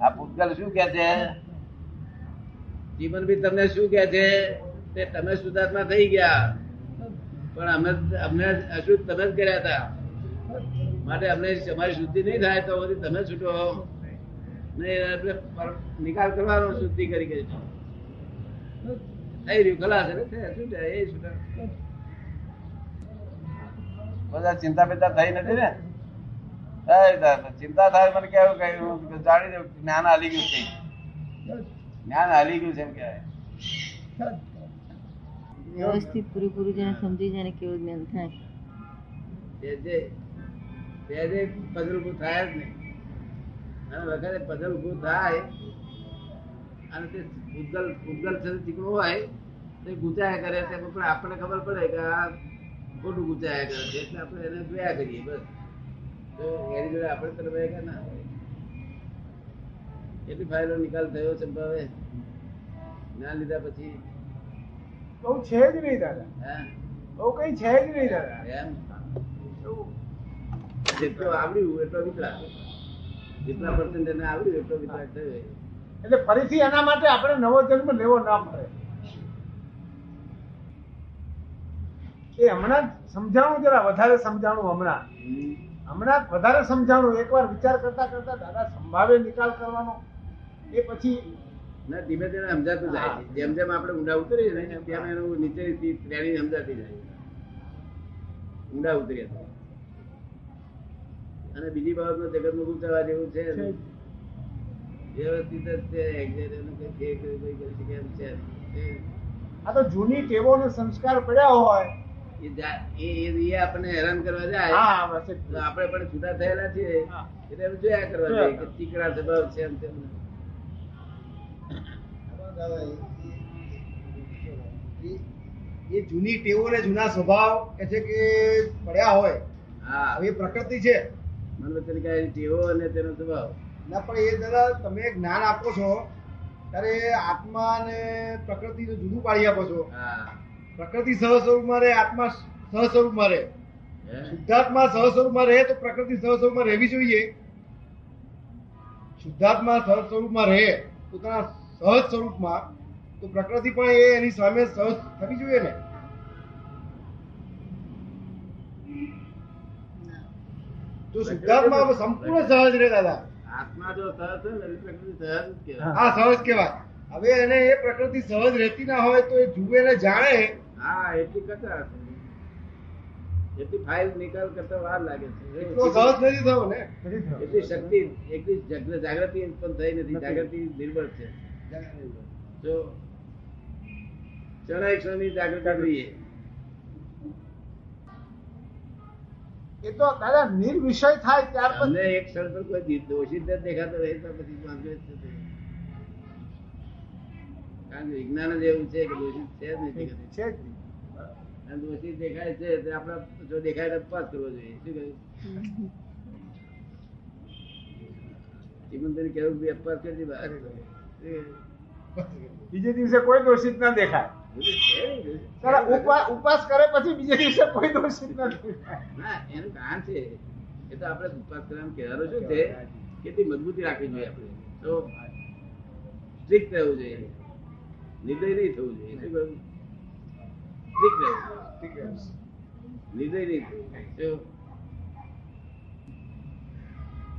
આ ભૂતગલ શું કે છે? જીવન બી તમને શું કે છે? તમે સુધાર્થમાં થઈ ગયા, પણ અમને અશુદ્ધ તમે જ કર્યા હતા, માટે અમને અમારી શુદ્ધિ નહીં થાય તો તમે છૂટો નહીં, નિકાલ કરવાનો શુદ્ધિ કરી ગઈ થઈ રહ્યું ખલાસ શું છે એ શું બધા ચિંતા પિતા થઈ નથી ને? ચિંતા થાય મને કેવું કહ્યું જાણી દઉં, જ્ઞાન હાલી ગયું છે, જ્ઞાન હાલી ગયું છે એમ કહેવાય. વ્યવસ્થિત પૂરેપૂરું જેને સમજી જાય ને કેવું જ્ઞાન થાય, જે પઝલ ઉભું થાય જ નહીં, અને વખતે પઝલ ઉભું થાય અને તે ભૂતગલ છે ચીકણું હોય તે ગુચાયા કરે છે, પણ આપણને ખબર પડે કે આ ખોટું ગુચાયા કરે છે, એટલે આપણે એને જોયા કરીએ બસ, તો એની જોડે આપણે તરફ ના હોય. એટલી ફાઇલો નિકાલ થયો છે ભાવે ના લીધા પછી બહુ છે જ નહીં દાદા, બહુ કઈ છે જ નહીં દાદા. એમ જેટલું આવડ્યું એટલો વિતરા, જેટલા પર્સન્ટ એને આવડ્યું એટલો વિતરા થયો, એટલે ફરીથી એના માટે આપણે નવો જન્મ લેવો ના પડે. એ હમણાં સમજાણું, જરા વધારે સમજાણું, હમણાં વધારે સમજાણું. એકવાર વિચાર કરતા કરતા દાદા સંભાવે નિકાલ કરવાનો, એ પછી ના ધીમે ધીમે સમજાતું જાય છે. જેમ જેમ આપણે ઊંડા ઉતરીએ ને તેમ એનું નીચેથી શ્રેણી સમજાતી જાય, ઊંડા ઉતરીએ. અને બીજી બાબતમાં જગતનું ગુચાવા જેવું છે વ્યવસ્થિત જ છે. આ તો જૂની ટેવો ને સંસ્કાર પડ્યા હોય એ આપણને હેરાન કરવા જાય, આપણે પણ છૂટા થયેલા છીએ એટલે જોયા કરવા જોઈએ કે ચીકણા સ્વભાવ છે એમ તેમ. એ જૂની ટેવો ને જૂના સ્વભાવ કે છે કે પડ્યા હોય, હા એ પ્રકૃતિ છે મને તરીકે ટેવો અને તેનો સ્વભાવ ના. પણ એ દાદા તમે જ્ઞાન આપો છો ત્યારે આત્મા અને પ્રકૃતિ નું જુદું પાડી આપો છો. પ્રકૃતિ સહ સ્વરૂપમાં રહે, આત્મા સહ સ્વરૂપમાં રહે. શુદ્ધાત્મા સહ સ્વરૂપમાં રહે તો પ્રકૃતિ સહ સ્વરૂપમાં રહેવી જોઈએ. શુદ્ધાત્મા સહ સ્વરૂપમાં રહે પોતાના સહજ સ્વરૂપમાં તો પ્રકૃતિ પણ એની સામે સહજ થવી જોઈએ ને. તો શુદ્ધાત્મા સંપૂર્ણ સહજ રહે દાદા. આત્મા જો સહજ, હા સહજ કહેવાય. હવે એને એ પ્રકૃતિ સહજ રહેતી ના હોય તો એ જુએ ને જાણે, હા એટલી કચાશ એટલી ફાઇલ નિકાલ કરતા વાર લાગે છે. એટલો સહજ નથી થયો ને, એટલી શક્તિ એટલી જાગૃતિ ઉત્પન્ન થઈ નથી. જાગૃતિ નિર્બળ છે, જો ચણાઈ ક્ષણની જાગૃતિ જોઈએ. એ તો દાદા નિર્વિષય થાય ત્યાર પછી એક ક્ષણ પર કોઈ દોષિત દેખાતો રહે તો પછી વાંધો જ થશે. કારણ કે વિજ્ઞાન જ એવું છે કે દોષિત છે જ નહીં, છે જ નહીં. અને દોષિત દેખાય છે તો આપડા જો દેખાય તો પાસ કરવો જોઈએ. શું કહ્યું? જીવનતરી કેવું અપવાસ કરજે, બીજે દિવસે કોઈ દોષિત ના દેખાય. ઉપવાસ કરે પછી બીજે દિવસે કોઈ દોષિત ના દેખાય. ના એનું કારણ છે એ તો આપણે ઉપવાસ કરવાનું કહેવાનો શું છે કે મજબૂતી રાખવી જોઈએ. આપણે તો સ્ટ્રિક્ટ રહેવું જોઈએ, નિર્દય નહીં થવું જોઈએ. શું કહ્યું? સ્ટ્રિક્ટ રહેવું, નિર્દય નહીં થવું.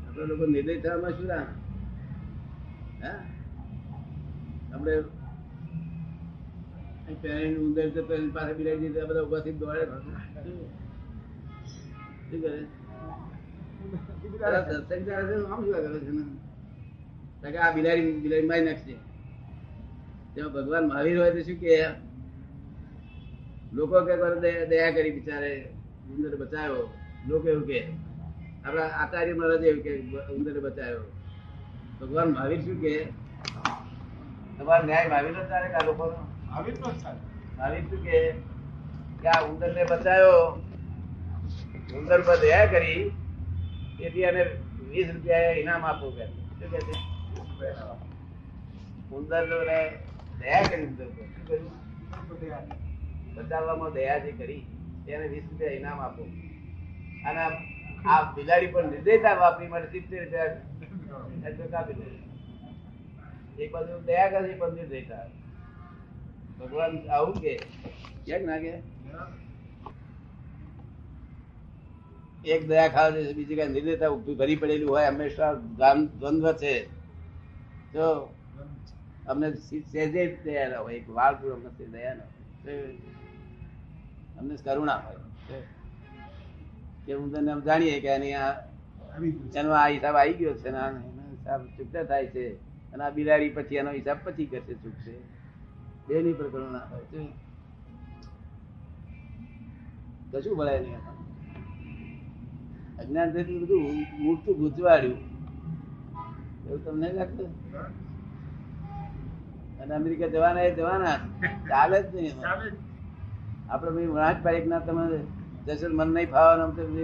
આપણા લોકો નિર્દય થવામાં શું રાખ? હા આપણે પેરેન્ટ ઉંદર છે, પેરેન્ટ પાસે બિલાડી દીધા બધા ઉભાથી દોડે. શું કરે? દર્શક જાણે છે આમ શું કરે છે? આ બિલાડી બિલાડી મારી નાખશે. તેમાં ભગવાન મહાવીર હોય તો શું કે લોકો કે દયા કરી બિચારે ઉંદર બચાવ્યો. લોકો એવું કે આપડા આચાર્ય મહારાજ એવું કે ઉંદર બચાવ્યો. ભગવાન મહાવીર શું કે તમારો ન્યાય મહાવીર જ ચાલે કે આ લોકો નો? મહાવીર નો જ ચાલે. મહાવીર શું કે આ ઉંદર ને બચાવ્યો, ઉંદર પર દયા કરી તેથી એને 20 રૂપિયા ઇનામ આપવું કે શું કે છે? ઉંદર ને દયા કરી બચાવવામાં દયા જે કરી તેને 20 રૂપિયા ઇનામ આપો. અને આ બિલાડી પણ નિર્દયતા વાપરી માટે 70 રૂપિયા એક બાજુ દયા કરી બંધ દેતા ભગવાન આવું કે ક્યાંક ના કે એક દયા ખાવા છે બીજી કઈ નિર્દયતા ભરી પડેલી હોય હંમેશા દ્વંદ્વ છે તો અમને સહેજે દયા ના હોય એક વાર પૂરો અમને દયા ના હોય અમને કરુણા હોય કે હું તને જાણીએ કે આની આ એનો આ હિસાબ આવી ગયો છે ને હિસાબ ચૂકતા થાય છે અને આ બિલાડી પછી એનો હિસાબ પછી કરશે ચૂકશે બેની પર કરુણા હોય કશું ભળે નહીં. અજ્ઞાન એટલું બધું મૂર્તું ગુંચવાડ્યું એવું તમને લાગતું? અને અમેરિકા જવાના એ જવાના ચાલે જ નહીં. આપડે ભાઈ વણાટ પાડી ના તમે જશો મન નહીં ફાવવાનું પાડી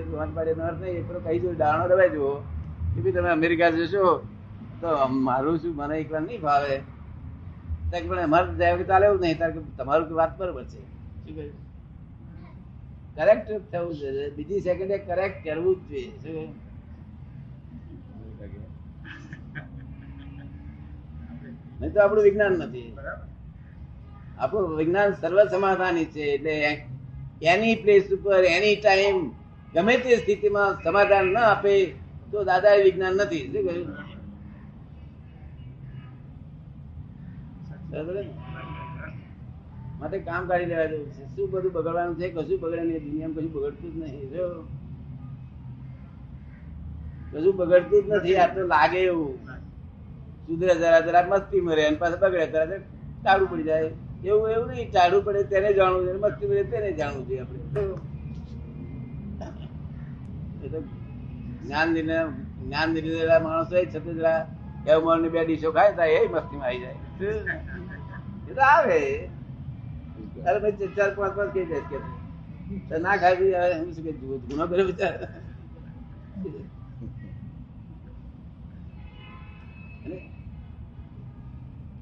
નહીં એકલો કહી દો દાણો રવાઈ જુઓ કે ભાઈ તમે અમેરિકા જશો તો મારું શું મને એકવાર નહીં ફાવે પણ અમારે જાય કે ચાલે એવું નહીં તારે તમારું વાત બરોબર છે શું કહે કરેક્ટ થવું જોઈએ બીજી સેકન્ડે કરેક્ટ કરવું જ જોઈએ. નહી તો આપણું વિજ્ઞાન નથી. આપણું વિજ્ઞાન સર્વ સમાધાની છે એટલે એની પ્લેસ ઉપર એની ટાઈમ ગમે તે સ્થિતિમાં સમાધાન ના આપે તો દાદા એ વિજ્ઞાન નથી. શું કહ્યું? માટે કામ કાઢી લેવા જેવું છે. શું બધું બગડવાનું છે? કશું બગડે નહીં. દુનિયામાં કશું બગડતું જ નહીં. જો કશું બગડતું જ નથી. આ તો લાગે એવું સુધરે જરા જરા મસ્તી મરે અને પાછા બગડે જરા ટાળું પડી જાય એવું એવું નહીં. ટાળું પડે તેને જાણવું જોઈએ, મસ્તી મરે તેને જાણવું જોઈએ. આપણે એ તો જ્ઞાન લીધેલા માણસો એ છતાં જરા એવું બે ડીશો ખાય તા એ મસ્તીમાં આવી જાય. એ તો આવે ચાર પાંચ પાંચ કઈ જાય ના ખાવી ગુનો કર્યો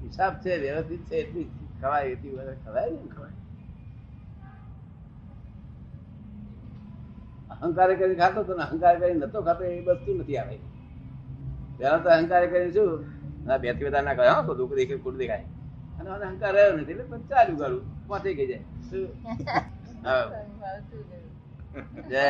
હિસાબ છે વ્યવસ્થિત છે એટલી ખવાય એટલી વધારે ખવાય ને ખવાય. અહંકાર કરી ખાતો હતો ને અહંકાર કરી નતો ખાતો એ વસ્તુ નથી આવે. પેલા તો અહંકાર કરી શું ના બે થી વધારે ના ખાય બધું દેખાય ખોટું દેખાય અને અહંકાર રહ્યો નથી એટલે ચાલુ કરું પોતે ગઈ જાય. જય